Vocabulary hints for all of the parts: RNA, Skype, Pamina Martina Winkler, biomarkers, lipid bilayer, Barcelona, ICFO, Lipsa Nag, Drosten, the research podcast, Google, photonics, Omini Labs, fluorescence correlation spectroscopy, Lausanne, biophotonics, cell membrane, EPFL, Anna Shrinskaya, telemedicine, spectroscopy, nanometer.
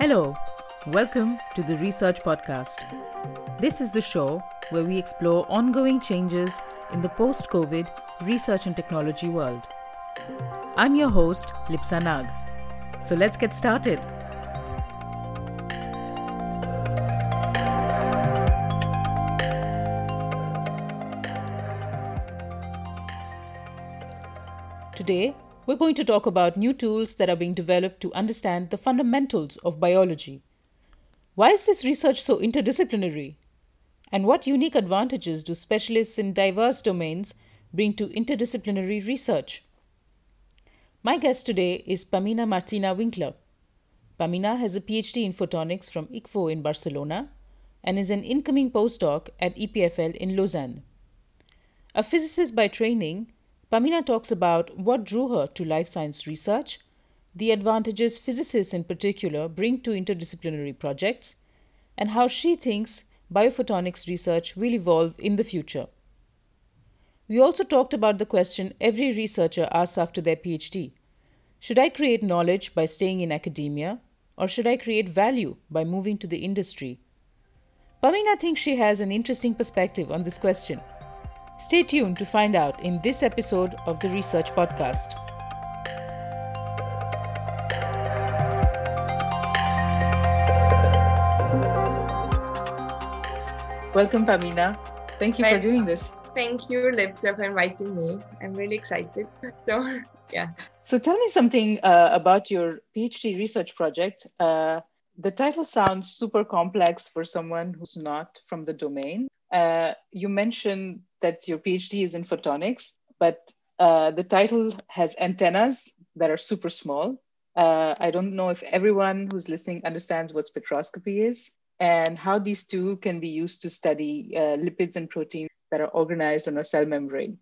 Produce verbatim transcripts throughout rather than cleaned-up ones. Hello, welcome to the Research Podcast. This is the show where we explore ongoing changes in the post-COVID research and technology world. I'm your host, Lipsa Nag. So let's get started. Today, we're going to talk about new tools that are being developed to understand the fundamentals of biology. Why is this research so interdisciplinary? And what unique advantages do specialists in diverse domains bring to interdisciplinary research? My guest today is Pamina Martina Winkler. Pamina has a PhD in photonics from I C F O in Barcelona and is an incoming postdoc at E P F L in Lausanne. A physicist by training, Pamina talks about what drew her to life science research, the advantages physicists in particular bring to interdisciplinary projects, and how she thinks biophotonics research will evolve in the future. We also talked about the question every researcher asks after their PhD. Should I create knowledge by staying in academia, or should I create value by moving to the industry? Pamina thinks she has an interesting perspective on this question. Stay tuned to find out in this episode of the Research Podcast. Welcome, Pamina. Thank you well, for doing this. Thank you, Lipsa, for inviting me. I'm really excited. So, yeah. So tell me something uh, about your PhD research project. Uh, the title sounds super complex for someone who's not from the domain. Uh, you mentioned that your PhD is in photonics, but uh, the title has antennas that are super small. Uh, I don't know if everyone who's listening understands what spectroscopy is and how these two can be used to study uh, lipids and proteins that are organized on a cell membrane.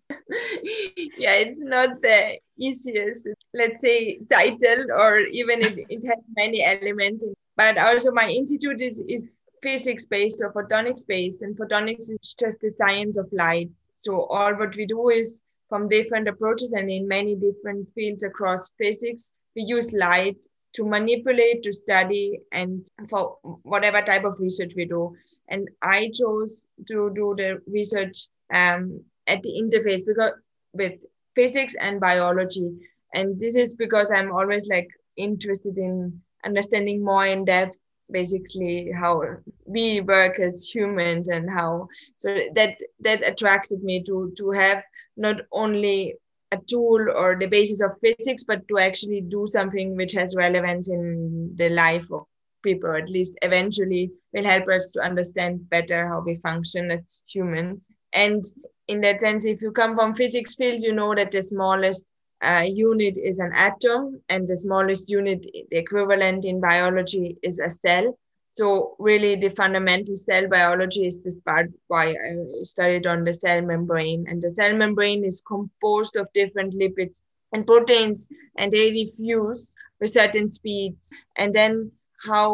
Yeah, it's not the easiest, let's say, title, or even it, it has many elements. But also my institute is, is physics-based or photonics-based, and photonics is just the science of light. So all what we do is from different approaches and in many different fields across physics, we use light to manipulate, to study, and for whatever type of research we do. And I chose to do the research um, at the interface because with physics and biology. And this is because I'm always like interested in understanding more in depth basically how we work as humans, and how so that that attracted me to to have not only a tool or the basis of physics, but to actually do something which has relevance in the life of people, at least eventually will help us to understand better how we function as humans. And in that sense, if you come from physics fields, you know that the smallest Uh, unit is an atom, and the smallest unit, the equivalent in biology, is a cell. So really the fundamental cell biology is this part why I studied on the cell membrane. And the cell membrane is composed of different lipids and proteins, and they diffuse with certain speeds. And then how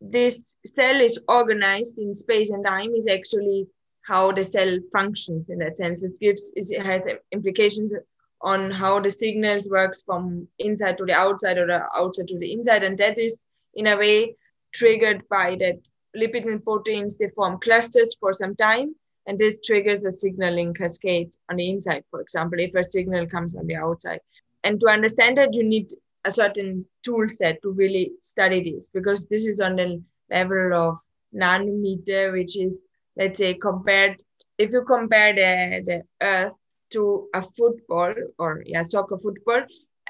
this cell is organized in space and time is actually how the cell functions in that sense. It gives, it has implications on how the signals works from inside to the outside or the outside to the inside. And that is in a way triggered by that lipid and proteins, they form clusters for some time. And this triggers a signaling cascade on the inside, for example, if a signal comes on the outside. And to understand that, you need a certain tool set to really study this, because this is on the level of nanometer, which is, let's say, compared, if you compare the, the Earth to a football or yeah, soccer football,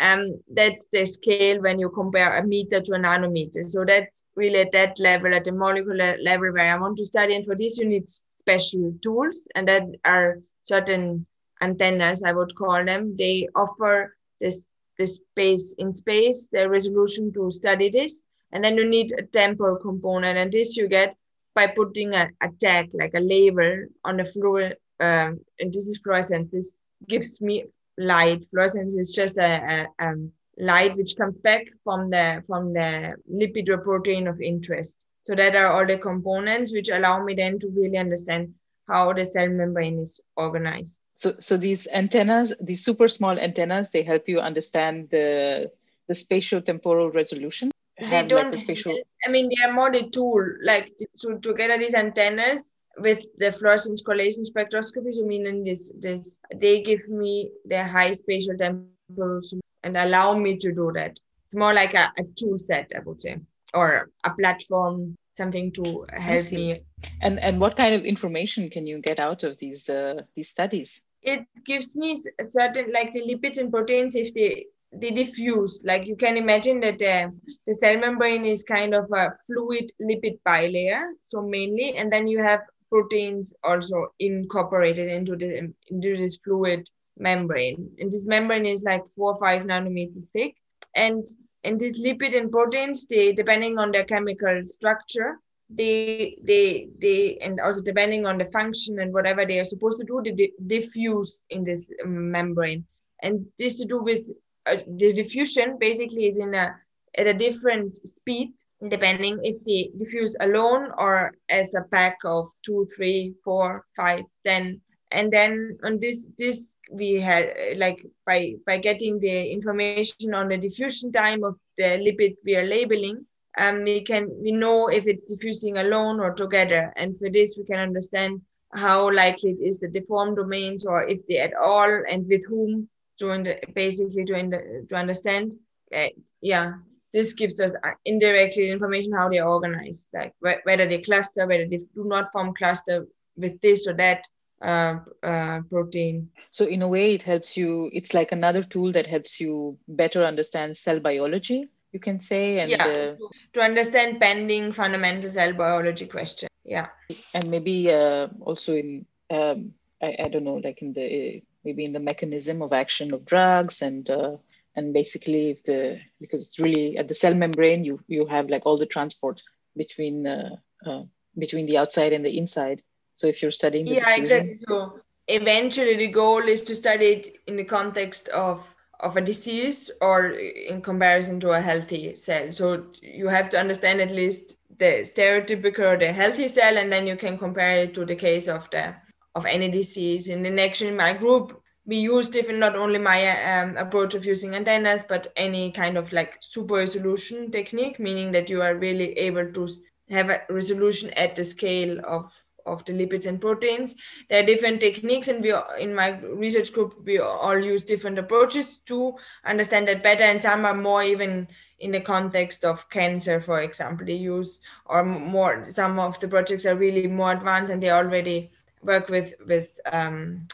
um, that's the scale when you compare a meter to a nanometer. So that's really at that level, at the molecular level where I want to study. And for this, you need special tools, and that are certain antennas, I would call them. They offer this, this space in space, the resolution to study this. And then you need a temporal component, and this you get by putting a, a tag, like a label on the fluorescence. Um, and this is fluorescence. This gives me light. Fluorescence is just a, a, a light which comes back from the from the lipid or protein of interest. So that are all the components which allow me then to really understand how the cell membrane is organized. So, so these antennas, these super small antennas, they help you understand the the spatiotemporal resolution. have they don't, like a special... I mean, they are more the tool, like to, to get these antennas with the fluorescence correlation spectroscopy. So, I mean, in this, this, they give me the high spatial temporal and allow me to do that. It's more like a, a tool set, I would say, or a platform, something to help me. And and what kind of information can you get out of these uh, these studies? It gives me a certain, like the lipids and proteins, if they, they diffuse, like you can imagine that uh, the cell membrane is kind of a fluid lipid bilayer, so mainly, and then you have proteins also incorporated into, the, into this fluid membrane. And this membrane is like four or five nanometers thick. And And these lipid and proteins, they, depending on their chemical structure, they, they, they, and also depending on the function and whatever they are supposed to do, they di- diffuse in this membrane. And this to do with uh, the diffusion basically is in a, at a different speed, depending if they diffuse alone or as a pack of two, three, four, five, ten. And then on this, this we had like by, by getting the information on the diffusion time of the lipid we are labeling, um, we can we know if it's diffusing alone or together. And for this, we can understand how likely it is that they form domains or if they at all and with whom. To under, basically to under, to understand, uh, yeah, this gives us indirectly information how they are organized, like wh- whether they cluster, whether they do not form cluster with this or that. Uh, uh, protein. So in a way, it helps you, it's like another tool that helps you better understand cell biology, you can say. And yeah, uh, to understand pending fundamental cell biology question. Yeah. And maybe uh, also in, um, I, I don't know, like in the, uh, maybe in the mechanism of action of drugs and uh, and basically if the, because it's really at the cell membrane, you, you have like all the transport between, uh, uh, between the outside and the inside. So if you're studying... Yeah, diffusion. Exactly. So eventually the goal is to study it in the context of, of a disease or in comparison to a healthy cell. So you have to understand at least the stereotypical or the healthy cell, and then you can compare it to the case of the of any disease. And then actually in my group, we used different, not only my um, approach of using antennas, but any kind of like super resolution technique, meaning that you are really able to have a resolution at the scale of of the lipids and proteins. There are different techniques, and we in my research group, we all use different approaches to understand that better, and some are more even in the context of cancer, for example, they use, or more, some of the projects are really more advanced, and they already work with, with um,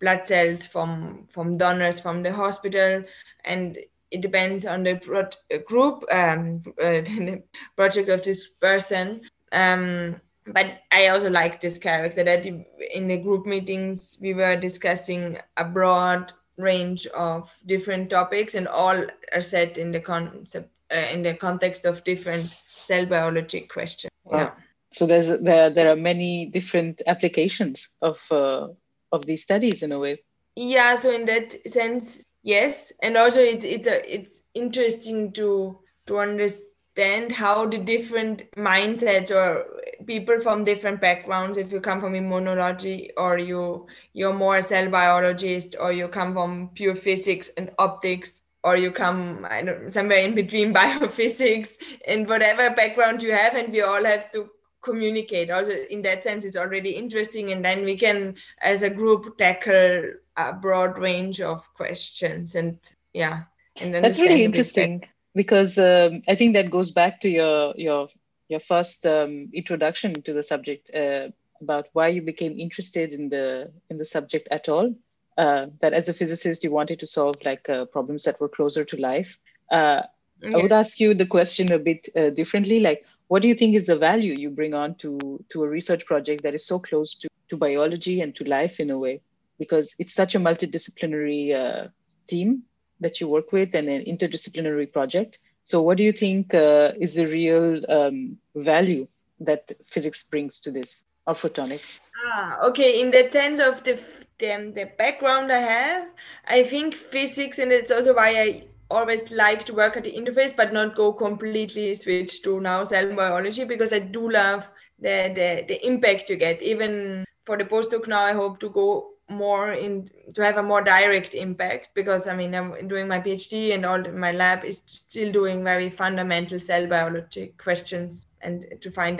blood cells from, from donors from the hospital, and it depends on the pro- group, um, uh, the project of this person. Um, But I also like this character that in the group meetings, we were discussing a broad range of different topics, and all are set in the concept, uh, in the context of different cell biology questions. Wow. Yeah. So there's there there are many different applications of uh, of these studies in a way. Yeah. So in that sense, yes, and also it's it's a, it's interesting to to understand how the different mindsets or people from different backgrounds, if you come from immunology or you, you're more a cell biologist, or you come from pure physics and optics, or you come I don't, somewhere in between biophysics, and whatever background you have, and we all have to communicate. Also in that sense, it's already interesting. And then we can, as a group, tackle a broad range of questions. And yeah. And that's really interesting that. Because um, I think that goes back to your, your, your first um, introduction to the subject, uh, about why you became interested in the in the subject at all, uh, that as a physicist, you wanted to solve like uh, problems that were closer to life. Uh, yeah. I would ask you the question a bit uh, differently, like, what do you think is the value you bring on to, to a research project that is so close to, to biology and to life in a way? Because it's such a multidisciplinary uh, team that you work with and an interdisciplinary project. So what do you think uh, is the real um, value that physics brings to this, or photonics? Ah, okay. In the sense of the, the, the background I have, I think physics, and it's also why I always like to work at the interface, but not go completely switch to now cell biology, because I do love the, the, the impact you get. Even for the postdoc now, I hope to go more in to have a more direct impact, because I mean I'm doing my PhD and all my lab is still doing very fundamental cell biology questions, and to find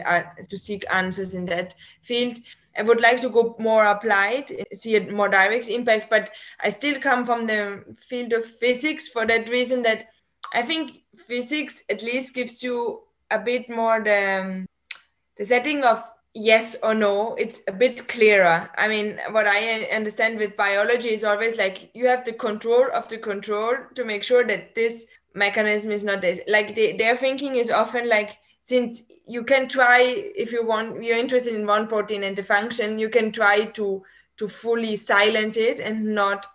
to seek answers in that field. I would like to go more applied, see a more direct impact, but I still come from the field of physics for that reason that I think physics at least gives you a bit more the the setting of yes or no. It's a bit clearer. I mean, what I understand with biology is always like you have the control of the control to make sure that this mechanism is not this. Like they, their thinking is often like, since you can try, if you want, you're interested in one protein and the function, you can try to to fully silence it and not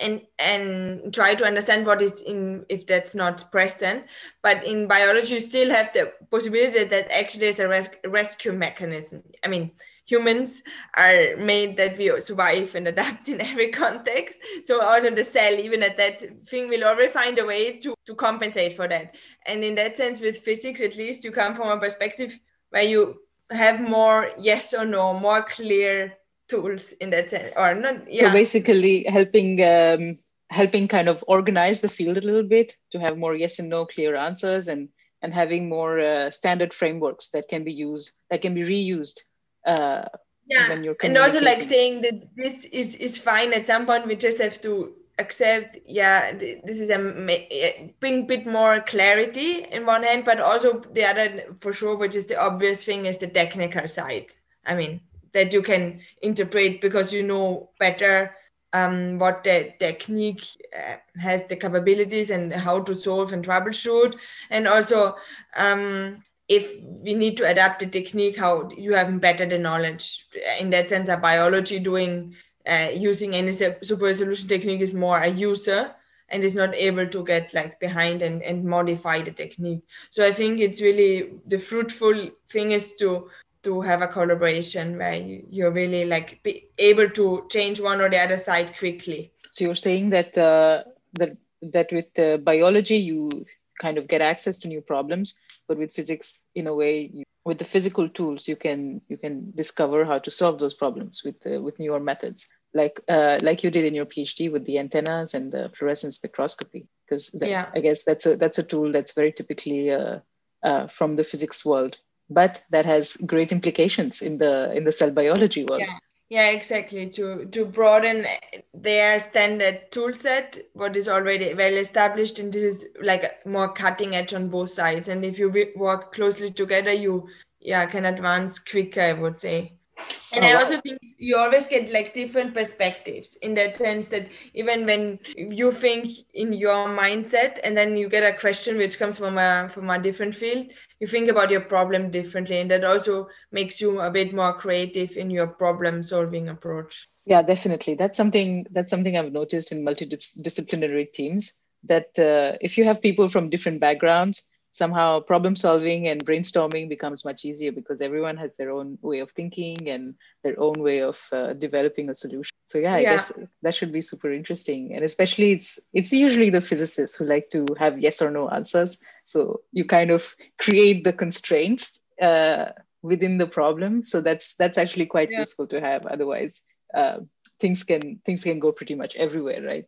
and and try to understand what is in if that's not present. But in biology, you still have the possibility that actually there's a res- rescue mechanism. I mean, humans are made that we survive and adapt in every context. So also the cell, even at that thing, will always find a way to, to compensate for that. And in that sense, with physics, at least you come from a perspective where you have more yes or no, more clear tools in that sense, or not. Yeah. So basically helping um, helping kind of organize the field a little bit to have more yes and no clear answers, and, and having more uh, standard frameworks that can be used, that can be reused. Uh, yeah, when you're and also like saying that this is, is fine at some point, we just have to accept, yeah, this is a bring bit more clarity in one hand, but also the other for sure, which is the obvious thing, is the technical side. I mean, that you can interpret because you know better um, what the technique uh, has the capabilities and how to solve and troubleshoot. And also um, if we need to adapt the technique, how you have better the knowledge. In that sense, a biology doing uh, using any super resolution technique is more a user and is not able to get like behind and, and modify the technique. So I think it's really the fruitful thing is to to have a collaboration where you, you're really like be able to change one or the other side quickly. So you're saying that uh, that, that with uh, biology, you kind of get access to new problems, but with physics, in a way, you, with the physical tools, you can you can discover how to solve those problems with uh, with newer methods, like uh, like you did in your PhD with the antennas and the fluorescence spectroscopy, because yeah. I guess that's a, that's a tool that's very typically uh, uh, from the physics world, but that has great implications in the in the cell biology world. Yeah, yeah, exactly. To to broaden their standard tool set, what is already well established, and this is like more cutting edge on both sides. And if you work closely together, you yeah can advance quicker, I would say. And oh, I also wow. think you always get like different perspectives in that sense that even when you think in your mindset and then you get a question which comes from a from a different field, you think about your problem differently, and that also makes you a bit more creative in your problem solving approach. Yeah, definitely. That's something that's something I've noticed in multidisciplinary teams, that uh, if you have people from different backgrounds, somehow problem solving and brainstorming becomes much easier because everyone has their own way of thinking and their own way of uh, developing a solution. So yeah, I yeah. guess that should be super interesting. And especially it's it's usually the physicists who like to have yes or no answers. So you kind of create the constraints uh, within the problem. So that's that's actually quite yeah. useful to have. Otherwise, uh, things can things can go pretty much everywhere, right?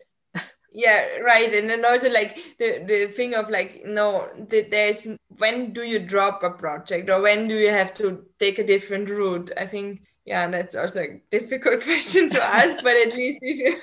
Yeah, right. And then also like the, the thing of like, no, there's when do you drop a project or when do you have to take a different route? I think, yeah, that's also a difficult question to ask, but at least if you...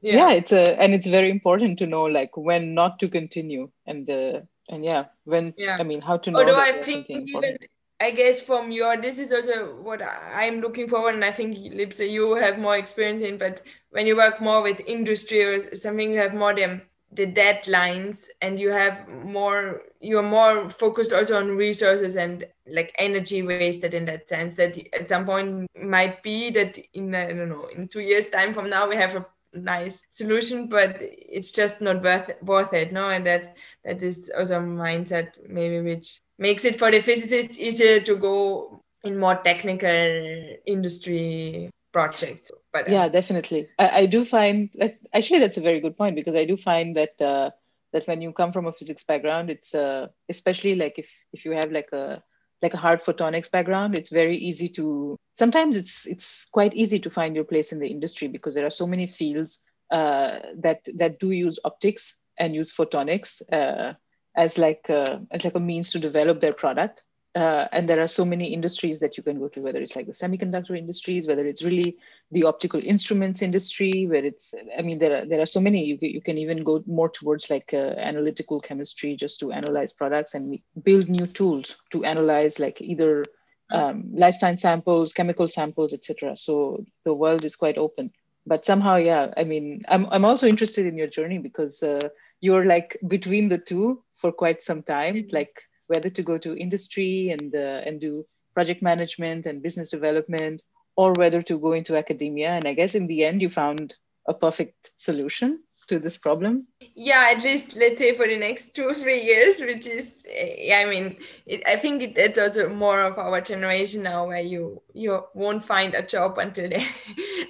yeah. yeah, it's a, and it's very important to know like when not to continue and uh, and yeah, when, yeah. I mean, how to know. Although I think even... I guess from your, this is also what I'm looking forward, and I think Lipsa, you have more experience in, but when you work more with industry or something, you have more the, the deadlines and you have more, you're more focused also on resources and like energy wasted in that sense, that at some point might be that in, I don't know, in two years time from now, we have a nice solution, but it's just not worth worth it. No, and that that is also a mindset maybe which makes it for the physicists easier to go in more technical industry projects. But yeah, um, definitely. I, I do find that actually that's a very good point, because I do find that uh, that when you come from a physics background, it's uh, especially like if if you have like a like a hard photonics background, it's very easy to, sometimes it's it's quite easy to find your place in the industry because there are so many fields uh, that that do use optics and use photonics uh, as like a, as like a means to develop their product. Uh, and there are so many industries that you can go to, whether it's like the semiconductor industries, whether it's really the optical instruments industry, where it's, I mean, there are, there are so many, you, you can even go more towards like uh, analytical chemistry just to analyze products and build new tools to analyze like either um, life science samples, chemical samples, et cetera. So the world is quite open, but somehow, yeah, I mean, I'm, I'm also interested in your journey because uh, you're like between the two for quite some time, like whether to go to industry and uh, and do project management and business development, or whether to go into academia. And I guess in the end, you found a perfect solution to this problem. Yeah, at least let's say for the next two or three years, which is, I mean, it, I think it, it's also more of our generation now where you you won't find a job until they,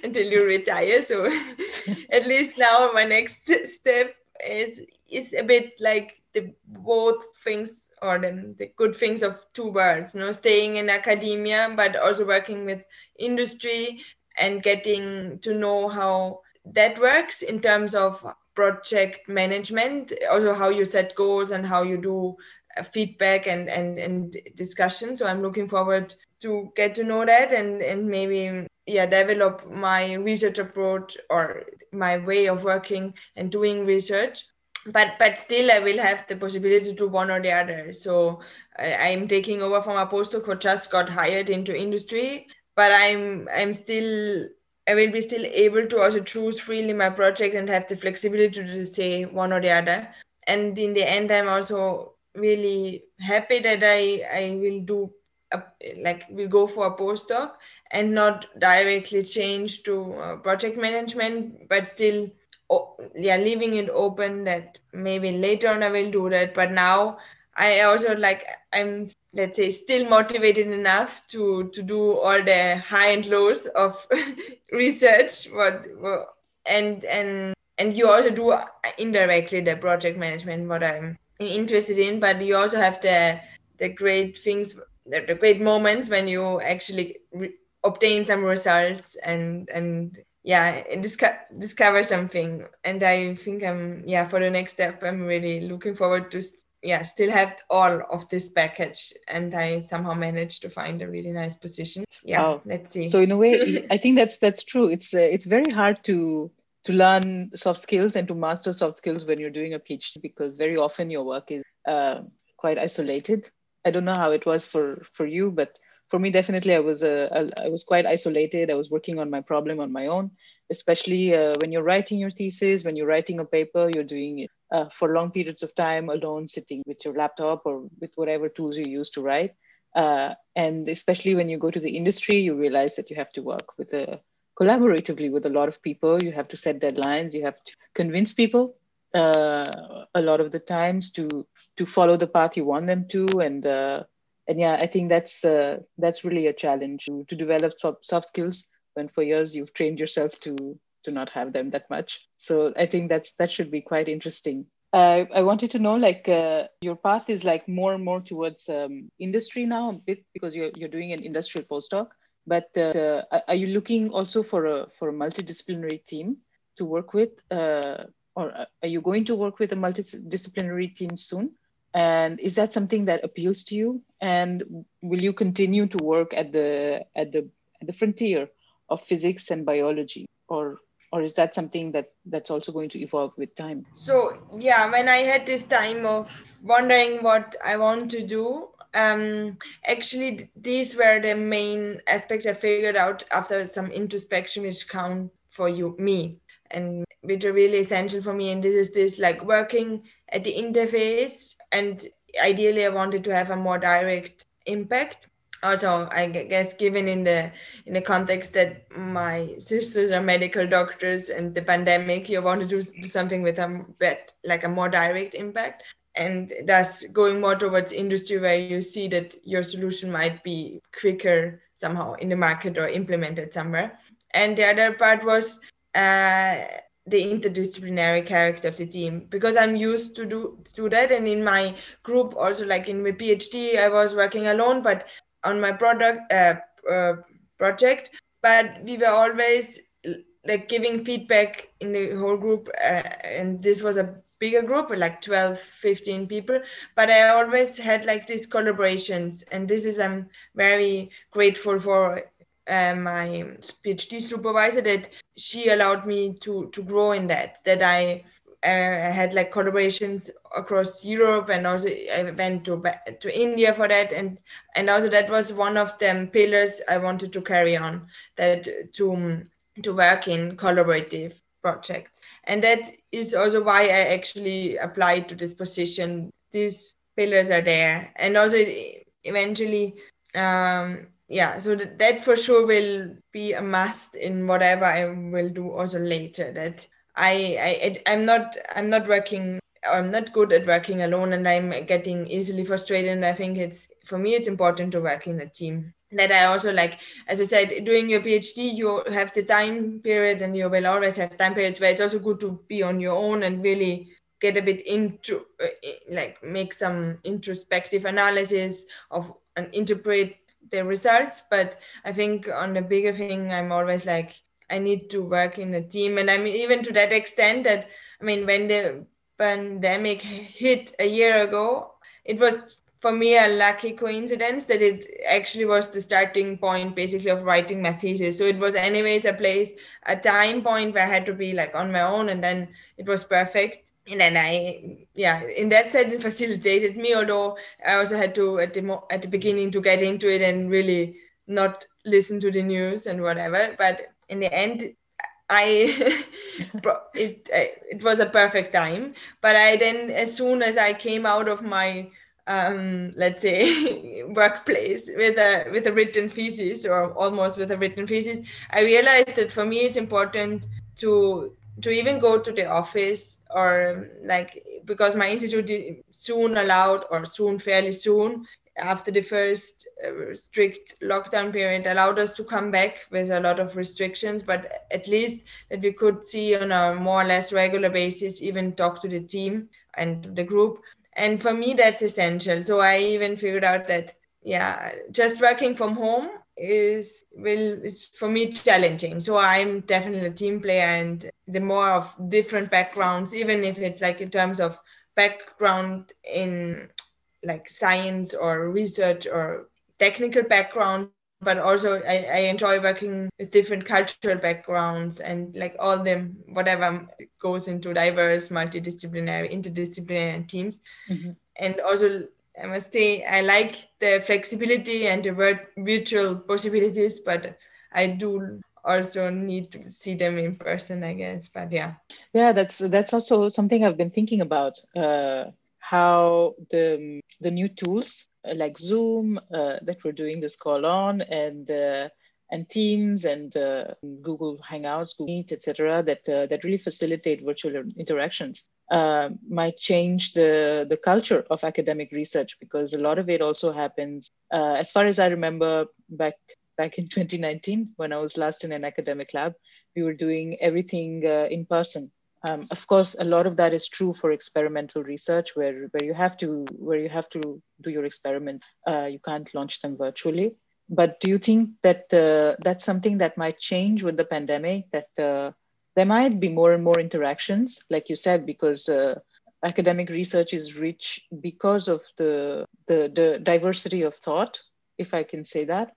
until you retire. So at least now my next step is is a bit like the both things, or the, the good things of two worlds, you know, staying in academia, but also working with industry and getting to know how that works in terms of project management, also how you set goals and how you do feedback and, and, and discussion. So I'm looking forward to get to know that and, and maybe yeah, develop my research approach or my way of working and doing research. But but still, I will have the possibility to do one or the other. So I am taking over from a postdoc who just got hired into industry. But I'm I'm still I will be still able to also choose freely my project and have the flexibility to say one or the other. And in the end, I'm also really happy that I I will do a, like will go for a postdoc and not directly change to uh, project management, but still. Oh, yeah, leaving it open that maybe later on I will do that. But now I also like, I'm, let's say, still motivated enough to, to do all the high and lows of research. What, and, and, and you also do indirectly the project management, what I'm interested in, but you also have the, the great things, the, the great moments when you actually re- obtain some results and, and, yeah, disco- discover something. And I think I'm, yeah, for the next step, I'm really looking forward to, yeah, still have all of this package. And I somehow managed to find a really nice position. Yeah, wow. Let's see. So in a way, I think that's that's true. It's uh, it's very hard to to learn soft skills and to master soft skills when you're doing a PhD, because very often your work is uh, quite isolated. I don't know how it was for, for you, but for me, definitely, I was uh, I was quite isolated. I was working on my problem on my own, especially uh, when you're writing your thesis, when you're writing a paper, you're doing it uh, for long periods of time alone, sitting with your laptop or with whatever tools you use to write. Uh, and especially when you go to the industry, you realize that you have to work with a, collaboratively with a lot of people. You have to set deadlines. You have to convince people uh, a lot of the times to to follow the path you want them to, and uh, And yeah, I think that's uh, that's really a challenge to, to develop soft, soft skills when for years you've trained yourself to to not have them that much. So I think that's that should be quite interesting. Uh, I wanted to know, like, uh, your path is like more and more towards um, industry now, a bit because you're you're doing an industrial postdoc. But uh, are you looking also for a for a multidisciplinary team to work with, uh, or are you going to work with a multidisciplinary team soon? And is that something that appeals to you? And will you continue to work at the at the at the frontier of physics and biology, or or is that something that, that's also going to evolve with time? So yeah, when I had this time of wondering what I want to do, um, actually these were the main aspects I figured out after some introspection, which count for you me and which are really essential for me. And this is this like working at the interface. And ideally, I wanted to have a more direct impact. Also, I guess, given in the in the context that my sisters are medical doctors and the pandemic, you want to do something with a bit like a more direct impact, and thus going more towards industry where you see that your solution might be quicker somehow in the market or implemented somewhere. And the other part was uh, the interdisciplinary character of the team, because I'm used to do to that. And in my group also, like in my PhD, I was working alone, but on my product uh, uh, project, but we were always like giving feedback in the whole group. Uh, and this was a bigger group, like twelve, fifteen people, but I always had like these collaborations. And this is, I'm very grateful for Uh, my PhD supervisor, that she allowed me to to grow in that, that I uh, had like collaborations across Europe, and also I went to to India for that, and and also that was one of them pillars I wanted to carry on, that to to work in collaborative projects. And that is also why I actually applied to this position. These pillars are there, and also eventually um yeah, so that, that for sure will be a must in whatever I will do also later. That I, I, I'm not, I'm not working, I'm not good at working alone, and I'm getting easily frustrated. And I think it's, for me, it's important to work in a team. That I also like, as I said, doing your PhD, you have the time periods, and you will always have time periods where it's also good to be on your own and really get a bit into, like, make some introspective analysis of and interpret the results. But I think on the bigger thing, I'm always like, I need to work in a team. And I mean, even to that extent that, I mean, when the pandemic hit a year ago, it was for me a lucky coincidence that it actually was the starting point basically of writing my thesis. So it was anyways a place, a time point where I had to be like on my own, and then it was perfect. And then I, yeah, in that sense, it facilitated me, although I also had to, at the, mo- at the beginning, to get into it and really not listen to the news and whatever. But in the end, I, it, it was a perfect time. But I then, as soon as I came out of my, um, let's say, workplace with a, with a written thesis, or almost with a written thesis, I realized that for me, it's important to to even go to the office, or like, because my institute soon allowed, or soon, fairly soon after the first strict lockdown period, allowed us to come back with a lot of restrictions, but at least that we could see on a more or less regular basis, even talk to the team and the group. And for me, that's essential. So I even figured out that, yeah, just working from home is will is for me challenging. So I'm definitely a team player, and the more of different backgrounds, even if it's like in terms of background in like science or research or technical background, but also I, I enjoy working with different cultural backgrounds, and like all them, whatever goes into diverse, multidisciplinary, interdisciplinary teams. Mm-hmm. And also I must say, I like the flexibility and the virtual possibilities, but I do also need to see them in person, I guess. But yeah. Yeah, that's that's also something I've been thinking about, uh, how the the new tools like Zoom uh, that we're doing this call on, and uh, and Teams and uh, Google Hangouts, Google Meet, et cetera, that, uh, that really facilitate virtual interactions. Uh, might change the, the culture of academic research, because a lot of it also happens, uh, as far as I remember, back back in twenty nineteen, when I was last in an academic lab, we were doing everything uh, in person. Um, of course, a lot of that is true for experimental research, where, where you have to where you have to do your experiment. Uh, you can't launch them virtually. But do you think that uh, that's something that might change with the pandemic, that uh, there might be more and more interactions, like you said, because uh, academic research is rich because of the, the the diversity of thought, if I can say that,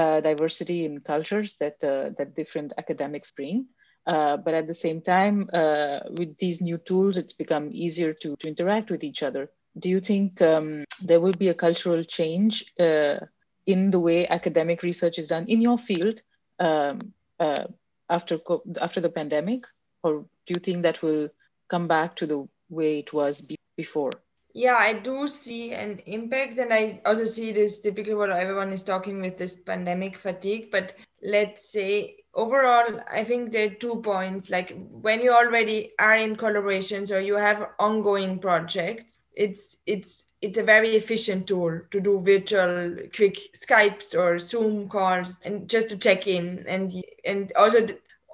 uh, diversity in cultures that uh, that different academics bring. Uh, but at the same time, uh, with these new tools, it's become easier to, to interact with each other. Do you think um, there will be a cultural change uh, in the way academic research is done in your field Um, uh, after after the pandemic, or do you think that will come back to the way it was be- before? Yeah, I do see an impact, and I also see this typically what everyone is talking with this pandemic fatigue. But let's say overall, I think there are two points. Like when you already are in collaborations or you have ongoing projects, it's it's it's a very efficient tool to do virtual quick Skypes or Zoom calls and just to check in, and and also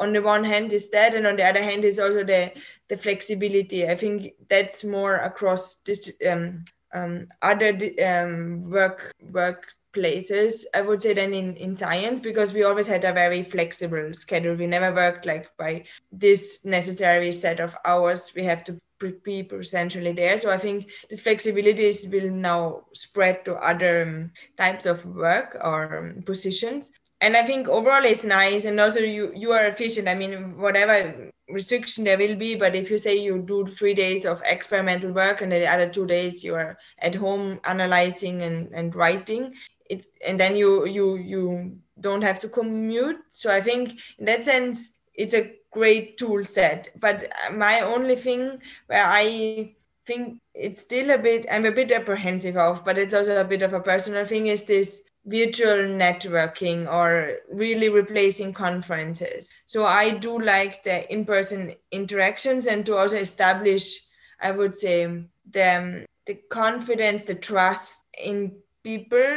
on the one hand is that, and on the other hand is also the, the flexibility. I think that's more across this, um, um, other um, work workplaces, I would say, than in, in science, because we always had a very flexible schedule. We never worked like by this necessary set of hours we have to be essentially there. So I think this flexibility is, will now spread to other um, types of work or um, positions. And I think overall it's nice, and also you, you are efficient. I mean, whatever restriction there will be, but if you say you do three days of experimental work and the other two days you are at home analyzing and, and writing, it, and then you, you, you don't have to commute. So I think in that sense, it's a great tool set. But my only thing where I think it's still a bit, I'm a bit apprehensive of, but it's also a bit of a personal thing, is this virtual networking or really replacing conferences. So I do like the in-person interactions, and to also establish, I would say, the, the confidence, the trust in people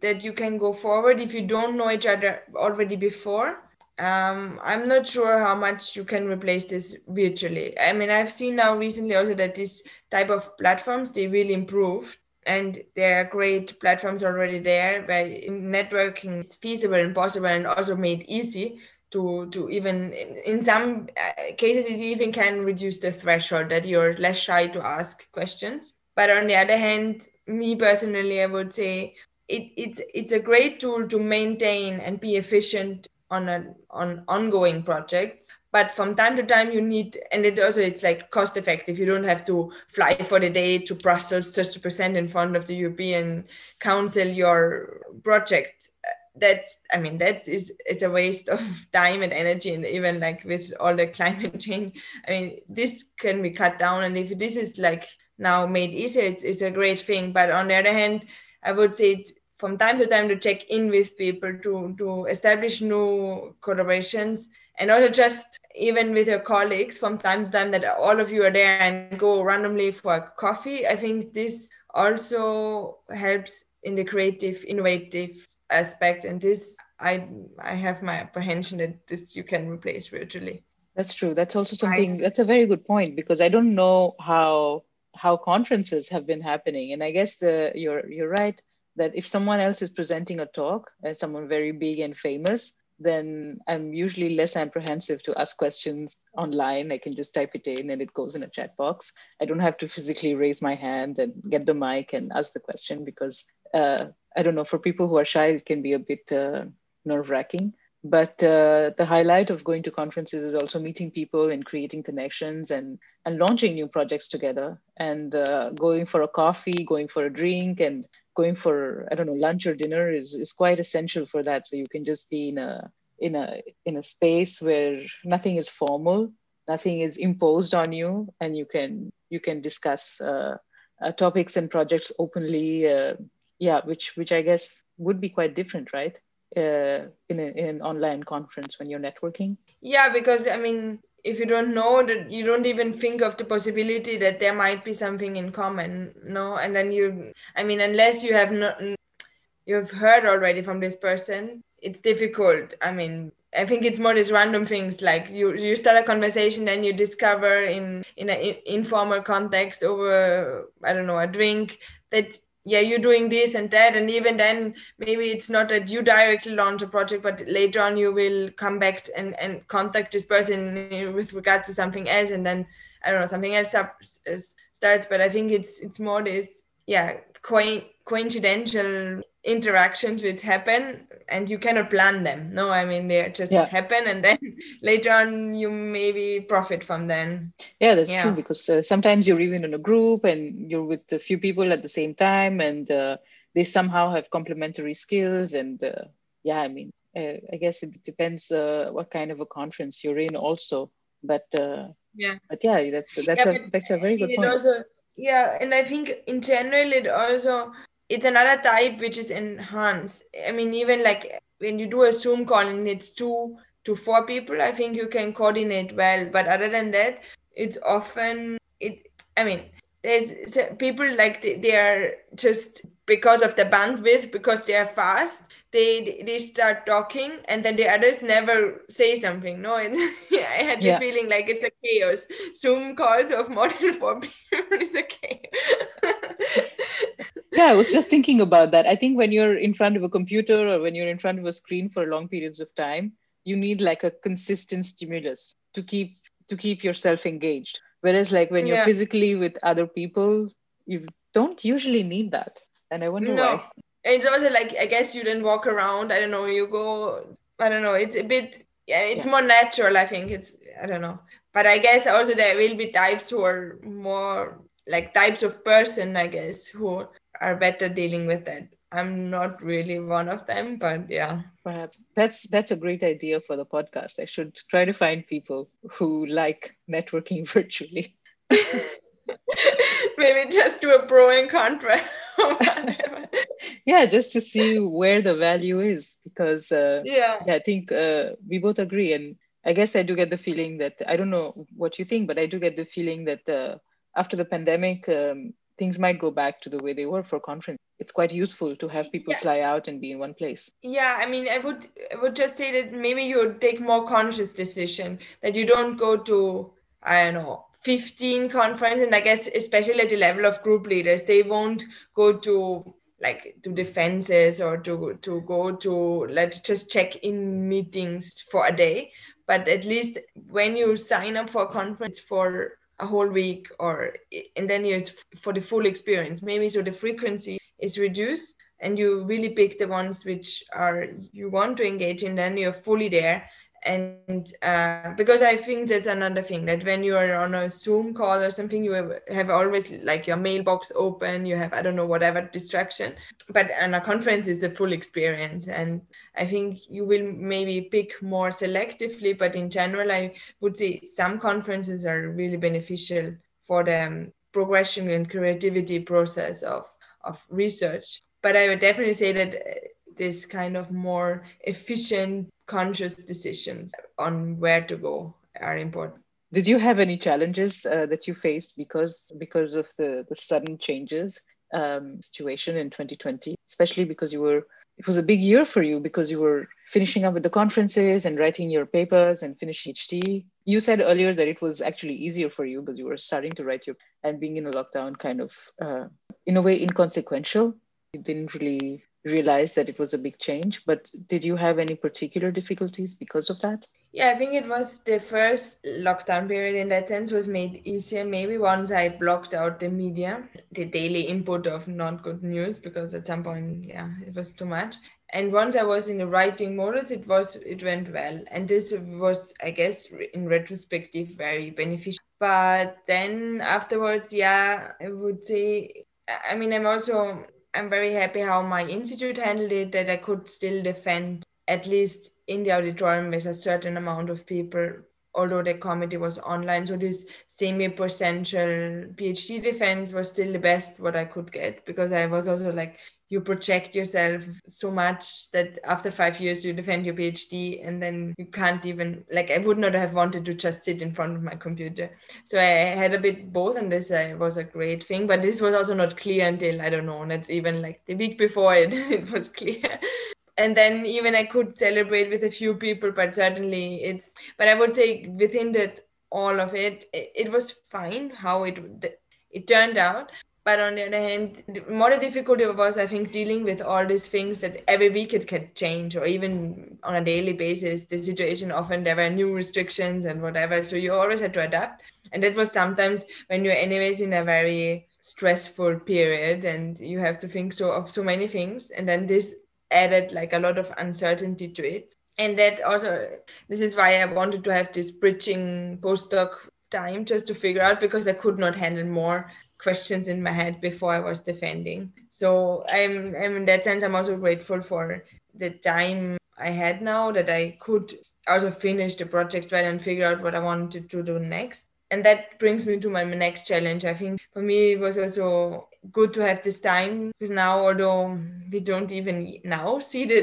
that you can go forward if you don't know each other already before. Um, I'm not sure how much you can replace this virtually. I mean, I've seen now recently also that this type of platforms, they really improved, and there are great platforms already there where networking is feasible and possible, and also made easy to, to even, in some cases, it even can reduce the threshold that you're less shy to ask questions. But on the other hand, me personally, I would say it, it's, it's a great tool to maintain and be efficient on an on ongoing projects, but from time to time you need, and it also, it's like cost effective. You don't have to fly for the day to Brussels just to present in front of the European Council your project. That's, I mean, that is, it's a waste of time and energy, and even like with all the climate change, I mean, this can be cut down, and if this is like now made easier, it's, it's a great thing. But on the other hand, I would say it, from time to time to check in with people, to, to establish new collaborations, and also just even with your colleagues from time to time that all of you are there and go randomly for coffee. I think this also helps in the creative, innovative aspect. And this, I I have my apprehension that this you can replace virtually. That's true. That's also something, I, that's a very good point, because I don't know how how conferences have been happening. And I guess the, you're you're right, that if someone else is presenting a talk, and someone very big and famous, then I'm usually less apprehensive to ask questions online. I can just type it in and it goes in a chat box. I don't have to physically raise my hand and get the mic and ask the question, because uh, I don't know, for people who are shy, it can be a bit uh, nerve-wracking. But uh, the highlight of going to conferences is also meeting people and creating connections, and, and launching new projects together, and uh, going for a coffee, going for a drink, and going for, I don't know, lunch or dinner is, is quite essential for that. So you can just be in a in a in a space where nothing is formal, nothing is imposed on you, and you can you can discuss uh, uh, topics and projects openly. Uh, yeah, which which I guess would be quite different, right? Uh, in, a, in an online conference when you're networking. Yeah, because I mean, if you don't know, that you don't even think of the possibility that there might be something in common, no? And then you, I mean, unless you have not, you've heard already from this person, it's difficult. I mean, I think it's more these random things, like you, you start a conversation and you discover in, in an informal context over, I don't know, a drink, that yeah, you're doing this and that. And even then, maybe it's not that you directly launch a project, but later on you will come back and, and contact this person with regard to something else. And then, I don't know, something else starts. But I think it's it's more this, yeah, co- coincidental interactions which happen, and you cannot plan them. No, I mean, they just yeah. happen, and then later on you maybe profit from them. Yeah, that's yeah. true, because uh, sometimes you're even in a group and you're with a few people at the same time, and uh, they somehow have complementary skills. And uh, yeah, I mean, uh, I guess it depends uh, what kind of a conference you're in also. But uh, yeah, but yeah, that's that's yeah, a that's a very good point. Also, yeah, and I think in general it also, it's another type which is enhanced. I mean, even like when you do a Zoom call and it's two to four people, I think you can coordinate well. But other than that, it's often, it. I mean, There's so people like they, they are just because of the bandwidth, because they are fast, they they start talking and then the others never say something. No, and yeah, I had the yeah. feeling like it's a chaos. Zoom calls of more than four people is a chaos. Yeah, I was just thinking about that. I think when you're in front of a computer or when you're in front of a screen for long periods of time, you need like a consistent stimulus to keep to keep yourself engaged. Whereas like when you're yeah. physically with other people, you don't usually need that. And I wonder no. why. And it's also like, I guess you didn't walk around. I don't know, you go, I don't know. It's a bit, yeah, it's yeah. more natural, I think. It's, I don't know. But I guess also there will be types who are more like types of person, I guess, who are better dealing with that. I'm not really one of them, but yeah. Perhaps that's that's a great idea for the podcast. I should try to find people who like networking virtually. Maybe just do a pro and contra. Yeah, just to see where the value is, because uh, yeah. yeah, I think uh, we both agree, and I guess I do get the feeling that I don't know what you think, but I do get the feeling that uh, after the pandemic, um, things might go back to the way they were for conferences. It's quite useful to have people yeah. fly out and be in one place. Yeah, I mean, I would I would just say that maybe you take more conscious decision, that you don't go to, I don't know, fifteen conferences, and I guess especially at the level of group leaders, they won't go to like to defenses or to, to go to, let's just check in meetings for a day. But at least when you sign up for a conference for a whole week or and then it's for the full experience, maybe so the frequency is reduced and you really pick the ones which are you want to engage in, then you're fully there. And uh, because I think that's another thing, that when you are on a Zoom call or something, you have, have always like your mailbox open, you have, I don't know, whatever distraction, but on a conference is a full experience. And I think you will maybe pick more selectively, but in general, I would say some conferences are really beneficial for the progression and creativity process of, of research. But I would definitely say that this kind of more efficient, conscious decisions on where to go are important. Did you have any challenges uh, that you faced because because of the, the sudden changes um, situation in twenty twenty, especially because you were, it was a big year for you because you were finishing up with the conferences and writing your papers and finishing H T. You said earlier that it was actually easier for you because you were starting to write your, and being in a lockdown kind of, uh, in a way, inconsequential. You didn't really realize that it was a big change, but did you have any particular difficulties because of that? Yeah, I think it was the first lockdown period in that sense was made easier. Maybe once I blocked out the media, the daily input of not good news, because at some point, yeah, it was too much. And once I was in the writing modus, it was, it went well. And this was, I guess, in retrospective, very beneficial. But then afterwards, yeah, I would say, I mean, I'm also... I'm very happy how my institute handled it, that I could still defend at least in the auditorium with a certain amount of people, although the committee was online. So this semi-presential PhD defense was still the best what I could get, because I was also like, you project yourself so much that after five years you defend your PhD and then you can't even, like I would not have wanted to just sit in front of my computer. So I had a bit both, and this uh, was a great thing, but this was also not clear until, I don't know, not even like the week before it, it was clear. And then even I could celebrate with a few people, but certainly it's, but I would say within that, all of it, it, it was fine how it it turned out. But on the other hand, more the difficulty was, I think, dealing with all these things that every week it can change, or even on a daily basis, the situation often there were new restrictions and whatever. So you always had to adapt. And that was sometimes when you're anyways in a very stressful period and you have to think so of so many things. And then this added like a lot of uncertainty to it. And that also, this is why I wanted to have this bridging postdoc time just to figure out, because I could not handle more questions in my head before I was defending. So I'm, I'm in that sense, I'm also grateful for the time I had now, that I could also finish the project well and figure out what I wanted to do next. And that brings me to my next challenge. I think for me, it was also good to have this time, because now, although we don't even now see the,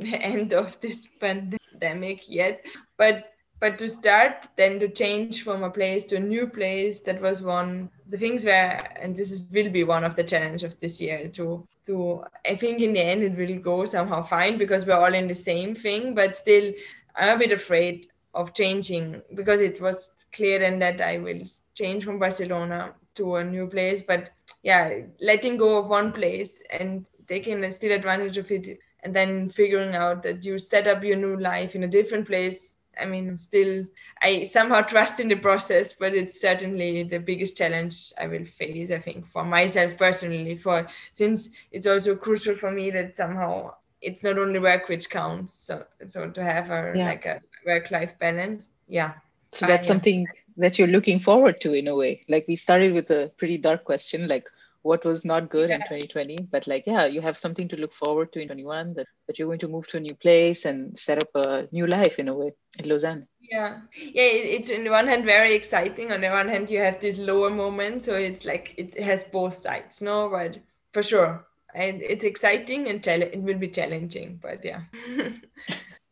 the end of this pandemic yet, but But to start, then to change from a place to a new place, that was one of the things where, and this is, will be one of the challenges of this year, to, to, I think in the end it will go somehow fine because we're all in the same thing, but still I'm a bit afraid of changing because it was clear then that I will change from Barcelona to a new place. But yeah, letting go of one place and taking still advantage of it and then figuring out that you set up your new life in a different place. I mean, still, I somehow trust in the process, but it's certainly the biggest challenge I will face, I think, for myself personally, for since it's also crucial for me that somehow it's not only work which counts, so, so to have a, yeah. like a work-life balance, yeah. So that's uh, yeah. something that you're looking forward to in a way. Like we started with a pretty dark question, like what was not good yeah. in twenty twenty, but like, yeah, you have something to look forward to in twenty twenty-one that, that you're going to move to a new place and set up a new life in a way in Lausanne. Yeah. Yeah. It's on the one hand, very exciting. On the one hand, you have this lower moment. So it's like, it has both sides. No, but for sure. And it's exciting and chal- it will be challenging, but yeah.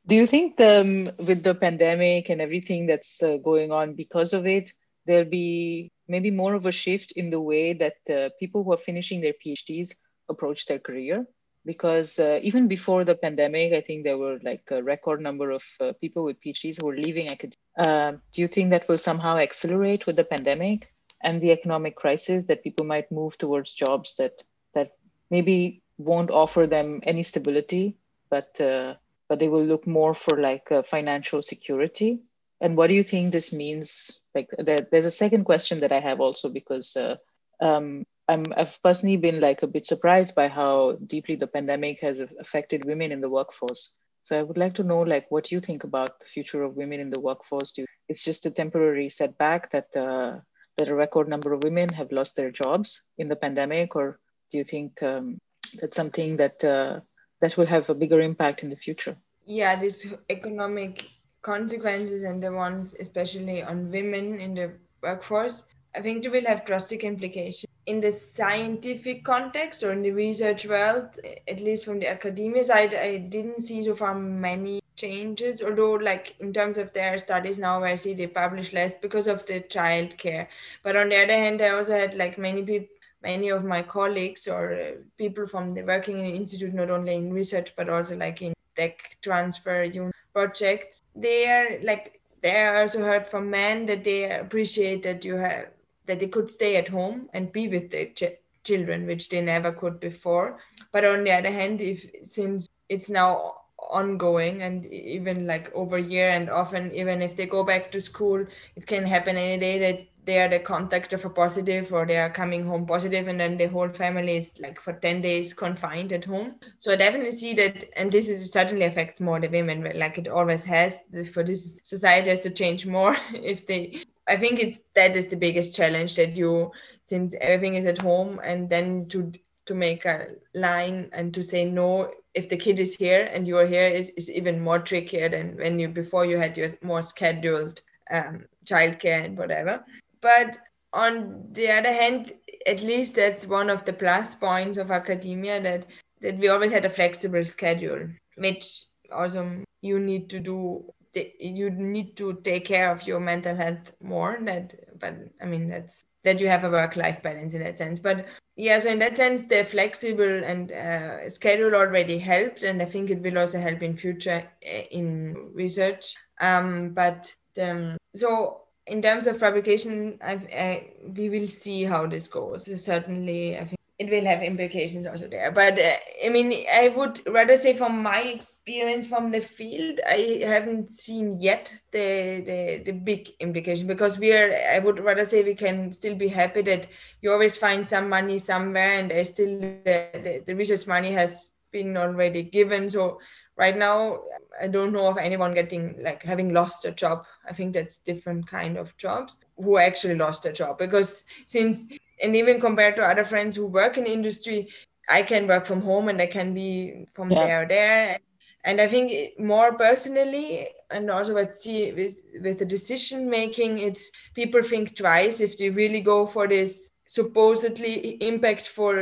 Do you think the, um, with the pandemic and everything that's uh, going on because of it, there'll be maybe more of a shift in the way that uh, people who are finishing their PhDs approach their career? Because uh, even before the pandemic, I think there were like a record number of uh, people with PhDs who were leaving academia. Uh, do you think that will somehow accelerate with the pandemic and the economic crisis that people might move towards jobs that that maybe won't offer them any stability, but uh, but they will look more for like uh, financial security? And what do you think this means? Like, there, there's a second question that I have also, because uh, um, I'm, I've personally been like a bit surprised by how deeply the pandemic has affected women in the workforce. So I would like to know, like, what you think about the future of women in the workforce. Do you, it's just a temporary setback that uh, that a record number of women have lost their jobs in the pandemic, or do you think um, that's something that uh, that will have a bigger impact in the future? Yeah, this economic consequences and the ones especially on women in the workforce, I think they will have drastic implications. In the scientific context or in the research world, at least from the academia side, I didn't see so far many changes, although like in terms of their studies now, I see they publish less because of the childcare. But on the other hand, I also had like many people, many of my colleagues or people from the working in the institute, not only in research, but also like in tech transfer, you know, projects, they are like, they also heard from men that they appreciate that you have, that they could stay at home and be with their ch- children, which they never could before. But on the other hand, if since it's now ongoing and even like over a year, and often even if they go back to school, it can happen any day that they are the contact of a positive or they are coming home positive, and then the whole family is like for ten days confined at home. So I definitely see that, and this is certainly affects more the women, like it always has. This, for this society has to change more. If they, I think it's that is the biggest challenge, that you, since everything is at home, and then to to make a line and to say no if the kid is here and you are here is, is even more trickier than when you before you had your more scheduled um, childcare and whatever. But on the other hand, at least that's one of the plus points of academia, that, that we always had a flexible schedule, which also you need to do, you need to take care of your mental health more. That, but I mean, that's, that you have a work-life balance in that sense. But yeah, so in that sense, the flexible and uh, schedule already helped. And I think it will also help in future in research. Um, but um, so... in terms of publication, I've, I, we will see how this goes. So certainly, I think it will have implications also there. But uh, I mean, I would rather say from my experience from the field, I haven't seen yet the, the, the big implication, because we are, I would rather say we can still be happy that you always find some money somewhere, and I still, the, the, the research money has been already given. So right now, I don't know of anyone getting, like having lost a job. I think that's different kind of jobs who actually lost a job, because since, and even compared to other friends who work in industry, I can work from home and I can be from yeah. there or there. And I think more personally, and also what see with, with the decision making, it's people think twice if they really go for this supposedly impactful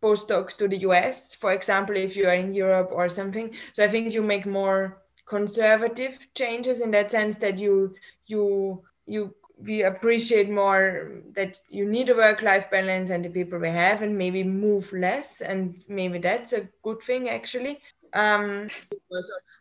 postdoc to the U S, for example, if you are in Europe or something. So I think you make more conservative changes in that sense that you you you we appreciate more that you need a work-life balance and the people we have, and maybe move less, and maybe that's a good thing actually. Um,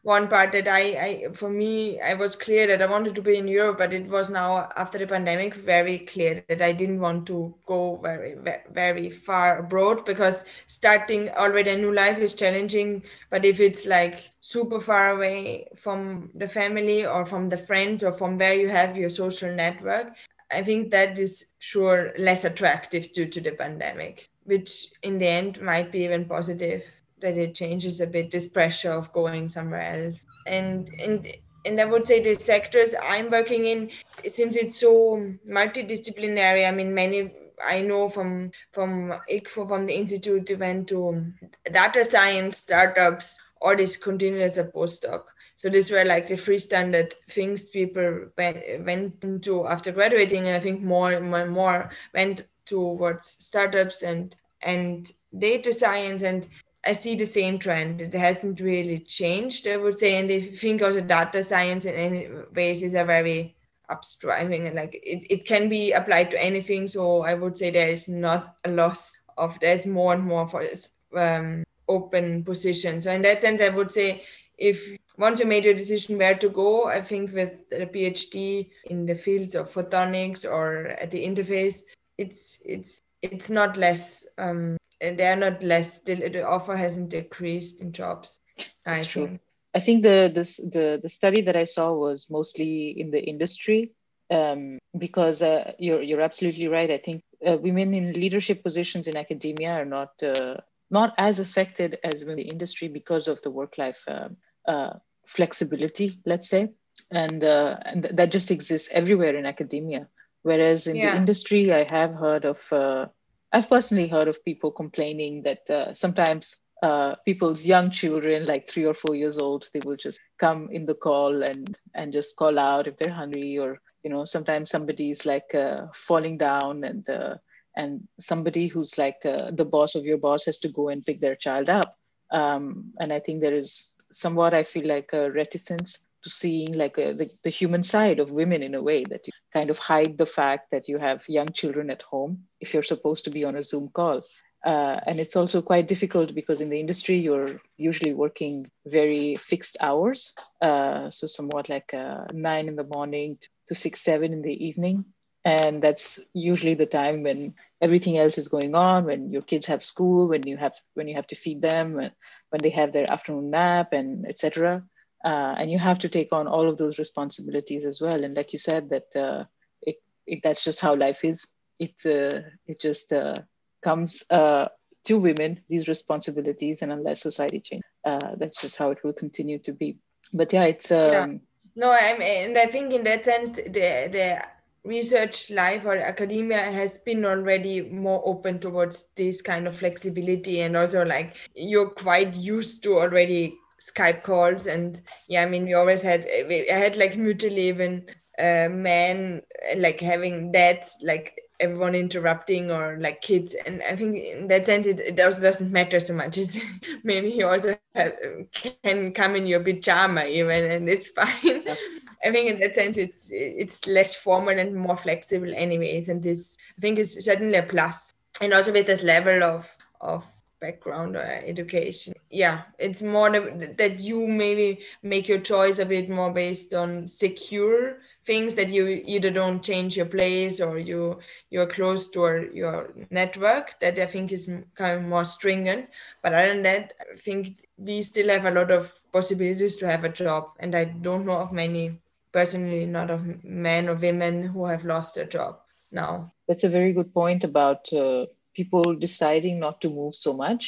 one part that I, I, for me, I was clear that I wanted to be in Europe, but it was now after the pandemic very clear that I didn't want to go very, very far abroad, because starting already a new life is challenging. But if it's like super far away from the family or from the friends or from where you have your social network, I think that is sure less attractive due to the pandemic, which in the end might be even positive, that it changes a bit this pressure of going somewhere else. And and and I would say the sectors I'm working in, since it's so multidisciplinary, I mean, many I know from from I C F O, from the institute, went to data science startups or this continuous postdoc. So these were like the three standard things people went, went into after graduating, and I think more and more went towards startups and and data science, and I see the same trend. It hasn't really changed, I would say. And I think also data science in any ways is a very upstriving, and like it, it can be applied to anything. So I would say there is not a loss of, there's more and more for um, open positions. So in that sense, I would say if once you made your decision where to go, I think with a PhD in the fields of photonics or at the interface, it's it's it's not less, um, they're not less, the, the offer hasn't decreased in jobs. That's I true. Think. I think the, this, the the study that I saw was mostly in the industry, um, because uh, you're you're absolutely right. I think uh, women in leadership positions in academia are not uh, not as affected as women in the industry because of the work-life uh, uh, flexibility, let's say. And, uh, and th- that just exists everywhere in academia. Whereas in yeah. the industry, I have heard of... Uh, I've personally heard of people complaining that uh, sometimes uh, people's young children, like three or four years old, they will just come in the call and and just call out if they're hungry, or you know, sometimes somebody's like uh, falling down, and uh, and somebody who's like uh, the boss of your boss has to go and pick their child up. Um, and I think there is somewhat, I feel like a reticence to seeing like a, the, the human side of women, in a way that you kind of hide the fact that you have young children at home if you're supposed to be on a Zoom call. Uh, and it's also quite difficult because in the industry, you're usually working very fixed hours. Uh, so somewhat like uh, nine in the morning to six, seven in the evening. And that's usually the time when everything else is going on, when your kids have school, when you have when you have to feed them, when they have their afternoon nap, and et cetera. Uh, and you have to take on all of those responsibilities as well. And like you said, that uh, it, it that's just how life is. It uh, it just uh, comes uh, to women, these responsibilities, and unless society changes, uh, that's just how it will continue to be. But yeah, it's um, yeah. no, I'm, and I think in that sense, the the research life or academia has been already more open towards this kind of flexibility, and also like you're quite used to already Skype calls, and yeah, I mean, we always had, I had like mutually even uh, men, like having dads, like everyone interrupting, or like kids, and I think in that sense, it, it also doesn't matter so much. It's maybe you also have, can come in your pajama even, and it's fine. Yeah. I think in that sense, it's it's less formal and more flexible anyways, and this, I think, is certainly a plus. And also with this level of of background or education, yeah, it's more that you maybe make your choice a bit more based on secure things, that you either don't change your place, or you you're close to your network, that I think is kind of more stringent. But other than that, I think we still have a lot of possibilities to have a job, and I don't know of many, personally, not of men or women who have lost their job now. That's a very good point about uh... people deciding not to move so much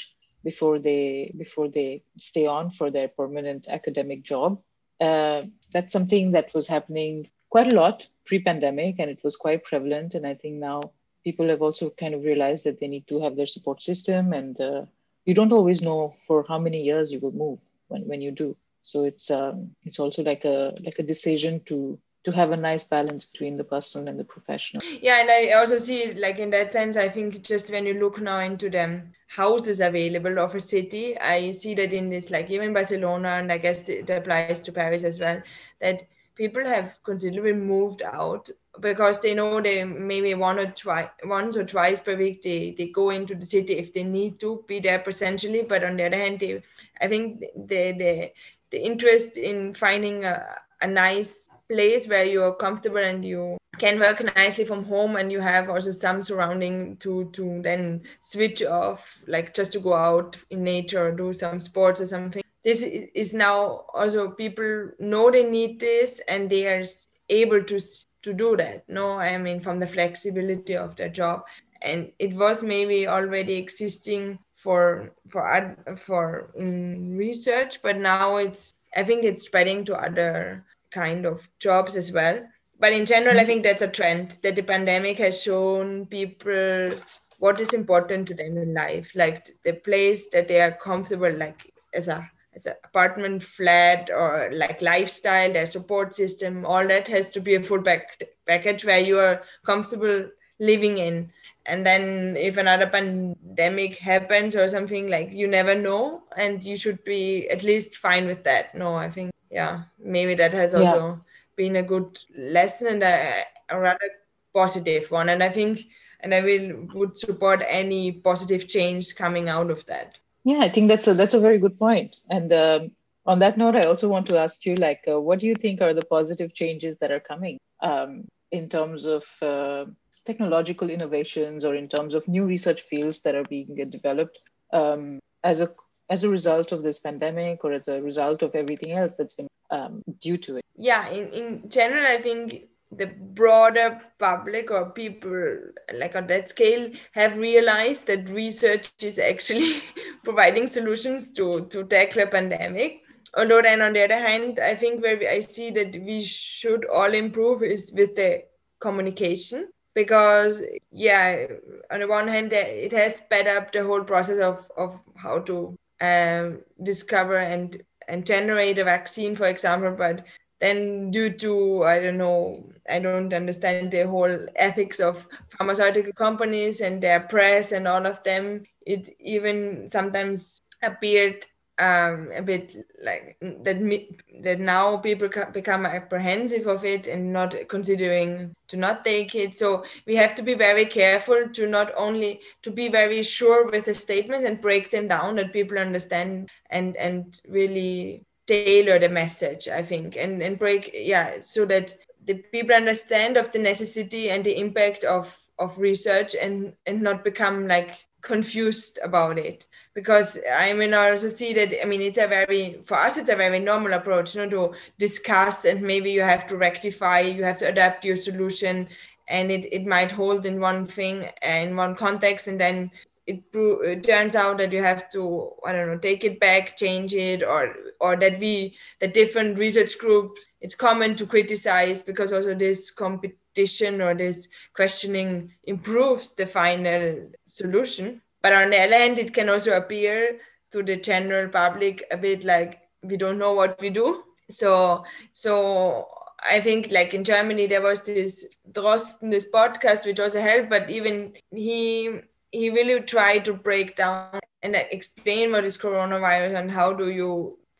before they before they stay on for their permanent academic job. Uh, that's something that was happening quite a lot pre-pandemic, and it was quite prevalent. And I think now people have also kind of realized that they need to have their support system, and uh, you don't always know for how many years you will move when, when you do. So it's um, it's also like a like a decision to, to have a nice balance between the personal and the professional. Yeah, and I also see, like, in that sense, I think just when you look now into the houses available of a city, I see that in this, like, even Barcelona, and I guess it applies to Paris as well, that people have considerably moved out because they know they maybe one or twi- once or twice per week they, they go into the city if they need to be there presentially. But on the other hand, they, I think the, the, the interest in finding a, a nice place where you are comfortable and you can work nicely from home, and you have also some surrounding to, to then switch off, like just to go out in nature or do some sports or something. This is now also people know they need this, and they are able to to do that. No, I mean, from the flexibility of their job, and it was maybe already existing for for for in research, but now it's I think it's spreading to other kind of jobs as well. But in general, mm-hmm. I think that's a trend that the pandemic has shown people what is important to them in life, like the place that they are comfortable, like as a It's an apartment, flat, or like lifestyle, their support system, all that has to be a full pack- package where you are comfortable living in. And then if another pandemic happens or something, like, you never know, and you should be at least fine with that. No, I think, yeah, maybe that has also yeah. been a good lesson, and a, a rather positive one. And I think, and I will would support any positive change coming out of that. Yeah, I think that's a that's a very good point. And um, on that note, I also want to ask you, like, uh, what do you think are the positive changes that are coming um, in terms of uh, technological innovations, or in terms of new research fields that are being developed um, as a as a result of this pandemic, or as a result of everything else that's been um, due to it? Yeah, in, in general, I think the broader public, or people like on that scale, have realized that research is actually providing solutions to, to tackle a pandemic. Although then on the other hand, I think where we, I see that we should all improve is with the communication, because yeah, on the one hand, it has sped up the whole process of, of how to um, discover and, and generate a vaccine, for example, but then due to, I don't know, I don't understand the whole ethics of pharmaceutical companies and their press and all of them, it even sometimes appeared um, a bit like that me, that now people ca- become apprehensive of it and not considering to not take it. So we have to be very careful to not only to be very sure with the statements and break them down that people understand, and and really tailor the message, I think, and, and break, yeah, so that the people understand of the necessity and the impact of, of research, and, and not become like confused about it. Because I mean, I also see that, I mean, it's a very, for us, it's a very normal approach, you know, to discuss, and maybe you have to rectify, you have to adapt your solution, and it, it might hold in one thing, in one context, and then It, pro- it turns out that you have to, I don't know, take it back, change it, or or that we, the different research groups, it's common to criticize, because also this competition or this questioning improves the final solution. But on the other hand, it can also appear to the general public a bit like, we don't know what we do. So, so I think, like, in Germany, there was this Drosten, this podcast, which also helped, but even he... he really tried to break down and explain what is coronavirus and how do you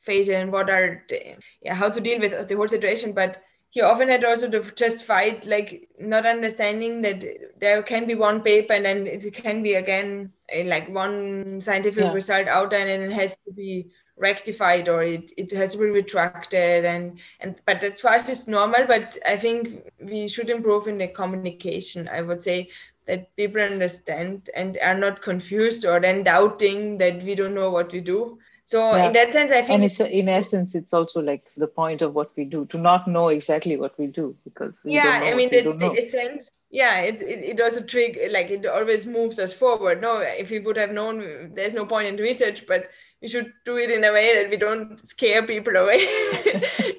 face it, and what are the, yeah, how to deal with the whole situation. But he often had also to just fight, like, not understanding that there can be one paper and then it can be again like one scientific yeah. result out there, and it has to be rectified, or it, it has to be retracted. And, and but as far as it's normal, but I think we should improve in the communication, I would say, that people understand and are not confused or then doubting that we don't know what we do. So yeah. in that sense, I think... And it's a, in essence, it's also like the point of what we do, to not know exactly what we do, because... We yeah, I mean, it's the essence. Yeah, it's, it, it also trigger, like, it always moves us forward. No, if we would have known, there's no point in research, but we should do it in a way that we don't scare people away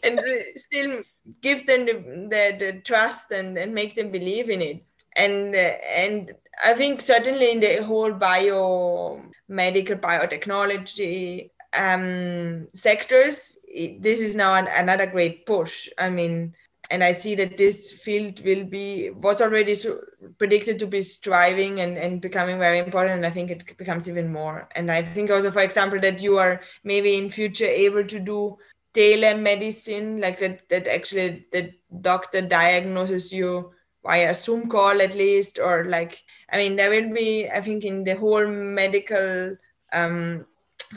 and still give them the, the, the trust and, and make them believe in it. And and I think certainly in the whole biomedical, biotechnology um, sectors, it, this is now an, another great push. I mean, And I see that this field will be, was already so predicted to be striving and, and becoming very important. And I think it becomes even more. And I think also, for example, that you are maybe in future able to do telemedicine, like that, that actually the doctor diagnoses you via a Zoom call at least, or like, I mean, there will be, I think in the whole medical, um,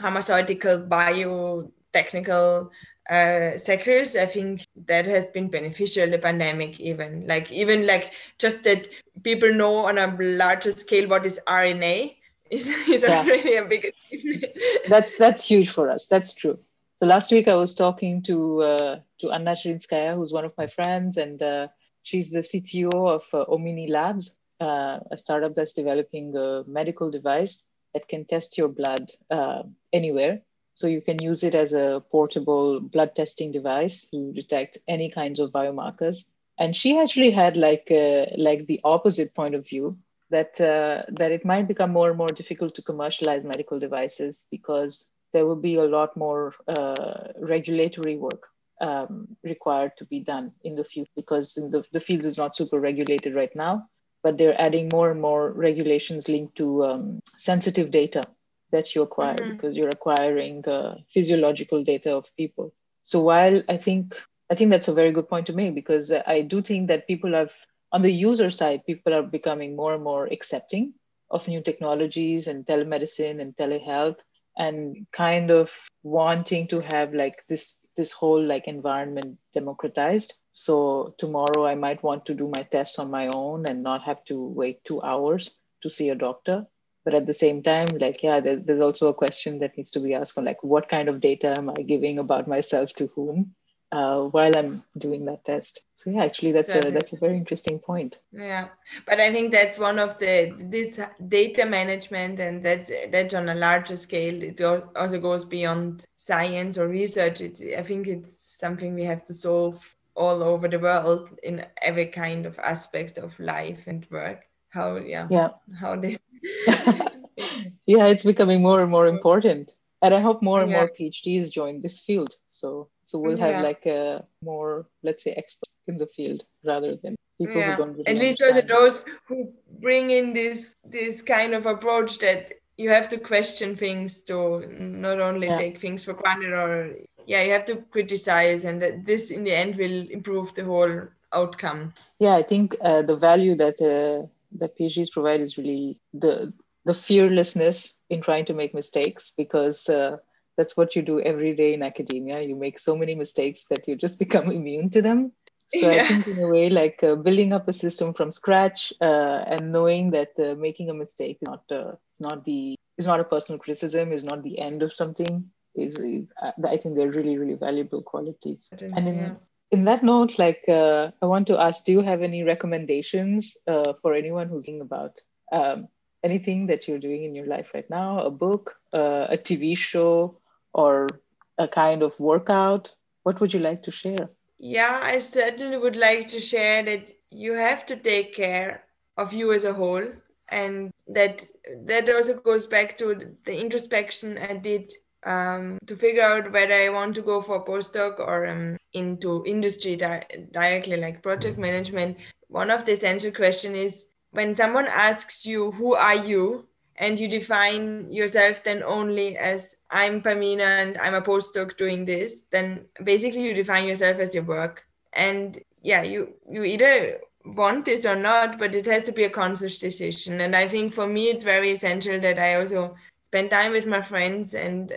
pharmaceutical, biotechnical uh, sectors, I think that has been beneficial, the pandemic even. Like, even like just that people know on a larger scale what is R N A is, is yeah. already a big achievement. That's, that's huge for us. That's true. So last week I was talking to, uh, to Anna Shrinskaya, who's one of my friends, and uh, she's the C T O of uh, Omini Labs, uh, a startup that's developing a medical device that can test your blood uh, anywhere. So you can use it as a portable blood testing device to detect any kinds of biomarkers. And she actually had like uh, like the opposite point of view, that uh, that it might become more and more difficult to commercialize medical devices because there will be a lot more uh, regulatory work um, required to be done in the future, because the, the field is not super regulated right now, but they're adding more and more regulations linked to um, sensitive data that you acquire, mm-hmm. because you're acquiring uh, physiological data of people. So while I think, I think that's a very good point to make, because I do think that people have, on the user side, people are becoming more and more accepting of new technologies and telemedicine and telehealth, and kind of wanting to have like this, this whole like environment democratized. So tomorrow I might want to do my tests on my own and not have to wait two hours to see a doctor. But at the same time, like, yeah, there's, there's also a question that needs to be asked on like, what kind of data am I giving about myself to whom uh, while I'm doing that test? So yeah, actually that's so a, that's a very interesting point. Yeah, but I think that's one of the, this data management, and that's, that's on a larger scale. It also goes beyond science or research. It, I think it's something we have to solve all over the world in every kind of aspect of life and work. How, yeah, yeah. how this. Yeah, it's becoming more and more important, and I hope more and yeah. more PhDs join this field, so so we'll have yeah. like a more, let's say, experts in the field rather than people yeah. who don't really at least understand. Those who bring in this this kind of approach that you have to question things to not only yeah. take things for granted, or yeah you have to criticize, and that this in the end will improve the whole outcome. yeah I think uh, the value that uh, that PhDs provide is really the the fearlessness in trying to make mistakes, because uh, that's what you do every day in academia. You make so many mistakes that you just become immune to them. So yeah. I think in a way, like uh, building up a system from scratch uh, and knowing that uh, making a mistake is not uh, not the is not a personal criticism, is not the end of something. Is, is uh, I think they're really really valuable qualities. And in, yeah. In that note, like uh, I want to ask, do you have any recommendations uh, for anyone who's thinking about um, anything that you're doing in your life right now? A book, uh, a T V show, or a kind of workout? What would you like to share? Yeah, I certainly would like to share that you have to take care of you as a whole. And that that also goes back to the introspection I did Um, to figure out whether I want to go for a postdoc or um, into industry di- directly, like project management. One of the essential questions is, when someone asks you, who are you? And you define yourself then only as, I'm Pamina and I'm a postdoc doing this, then basically you define yourself as your work. And yeah, you, you either want this or not, but it has to be a conscious decision. And I think for me, it's very essential that I also spend time with my friends and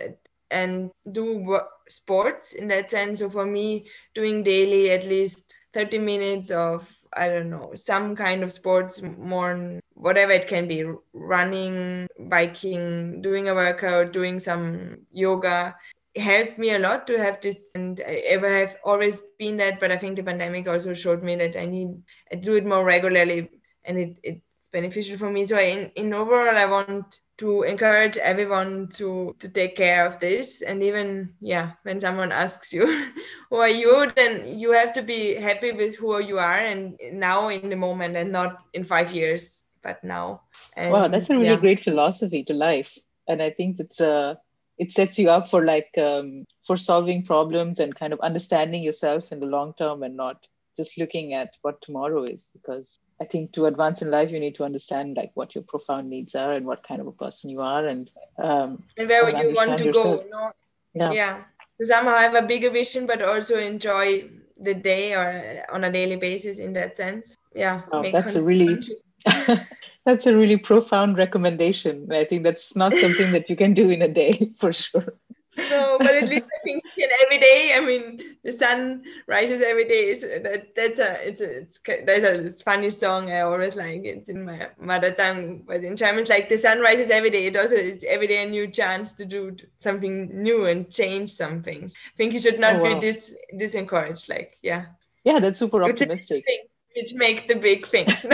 and do work, sports in that sense. So for me, doing daily at least thirty minutes of, I don't know, some kind of sports, more whatever it can be, running, biking, doing a workout, doing some yoga, helped me a lot to have this. And I ever have always been that, but I think the pandemic also showed me that I need I do it more regularly, and it, it's beneficial for me. So in, in overall, I want to encourage everyone to, to take care of this. And even, yeah, when someone asks you, who are you, then you have to be happy with who you are, and now in the moment, and not in five years, but now. And, wow, that's a really yeah. great philosophy to life. And I think it's uh, it sets you up for like, um, for solving problems and kind of understanding yourself in the long term, and not just looking at what tomorrow is, because I think to advance in life, you need to understand like what your profound needs are and what kind of a person you are, and um, and where would you want to yourself. go? No? Yeah. yeah, somehow have a bigger vision, but also enjoy the day or on a daily basis in that sense. Yeah, oh, that's a really that's a really profound recommendation. I think that's not something that you can do in a day for sure. No, but at least I think you can every day. I mean, the sun rises every day. So that, that's a it's a, it's there's a Spanish song I always like. It's in my mother tongue, but in German, it's like the sun rises every day. It also is every day a new chance to do something new and change some things. I think you should not oh, wow. be dis disencouraged. Like yeah, yeah, that's super optimistic. Which make the big things.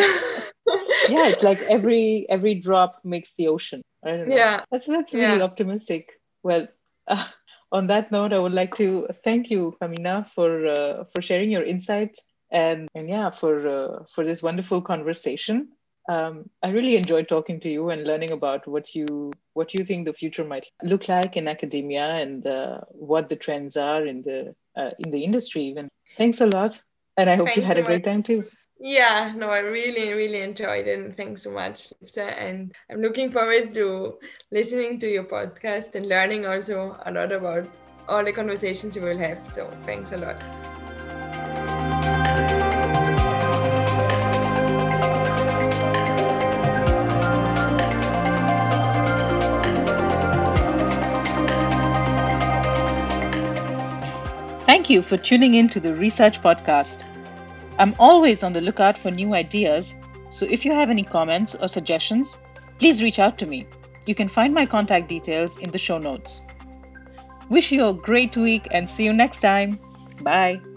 Yeah, it's like every every drop makes the ocean. I don't know. Yeah, that's that's really yeah. optimistic. Well. Uh, on that note, I would like to thank you, Pamina, for uh, for sharing your insights and, and yeah, for uh, for this wonderful conversation. Um, I really enjoyed talking to you and learning about what you what you think the future might look like in academia and uh, what the trends are in the uh, in the industry. Even thanks a lot, and I hope thanks you had so a great much. time too. Yeah, no, I really, really enjoyed it. And thanks so much, Lipsa. And I'm looking forward to listening to your podcast and learning also a lot about all the conversations you will have. So thanks a lot. Thank you for tuning in to the Research Podcast. I'm always on the lookout for new ideas, so if you have any comments or suggestions, please reach out to me. You can find my contact details in the show notes. Wish you a great week and see you next time. Bye.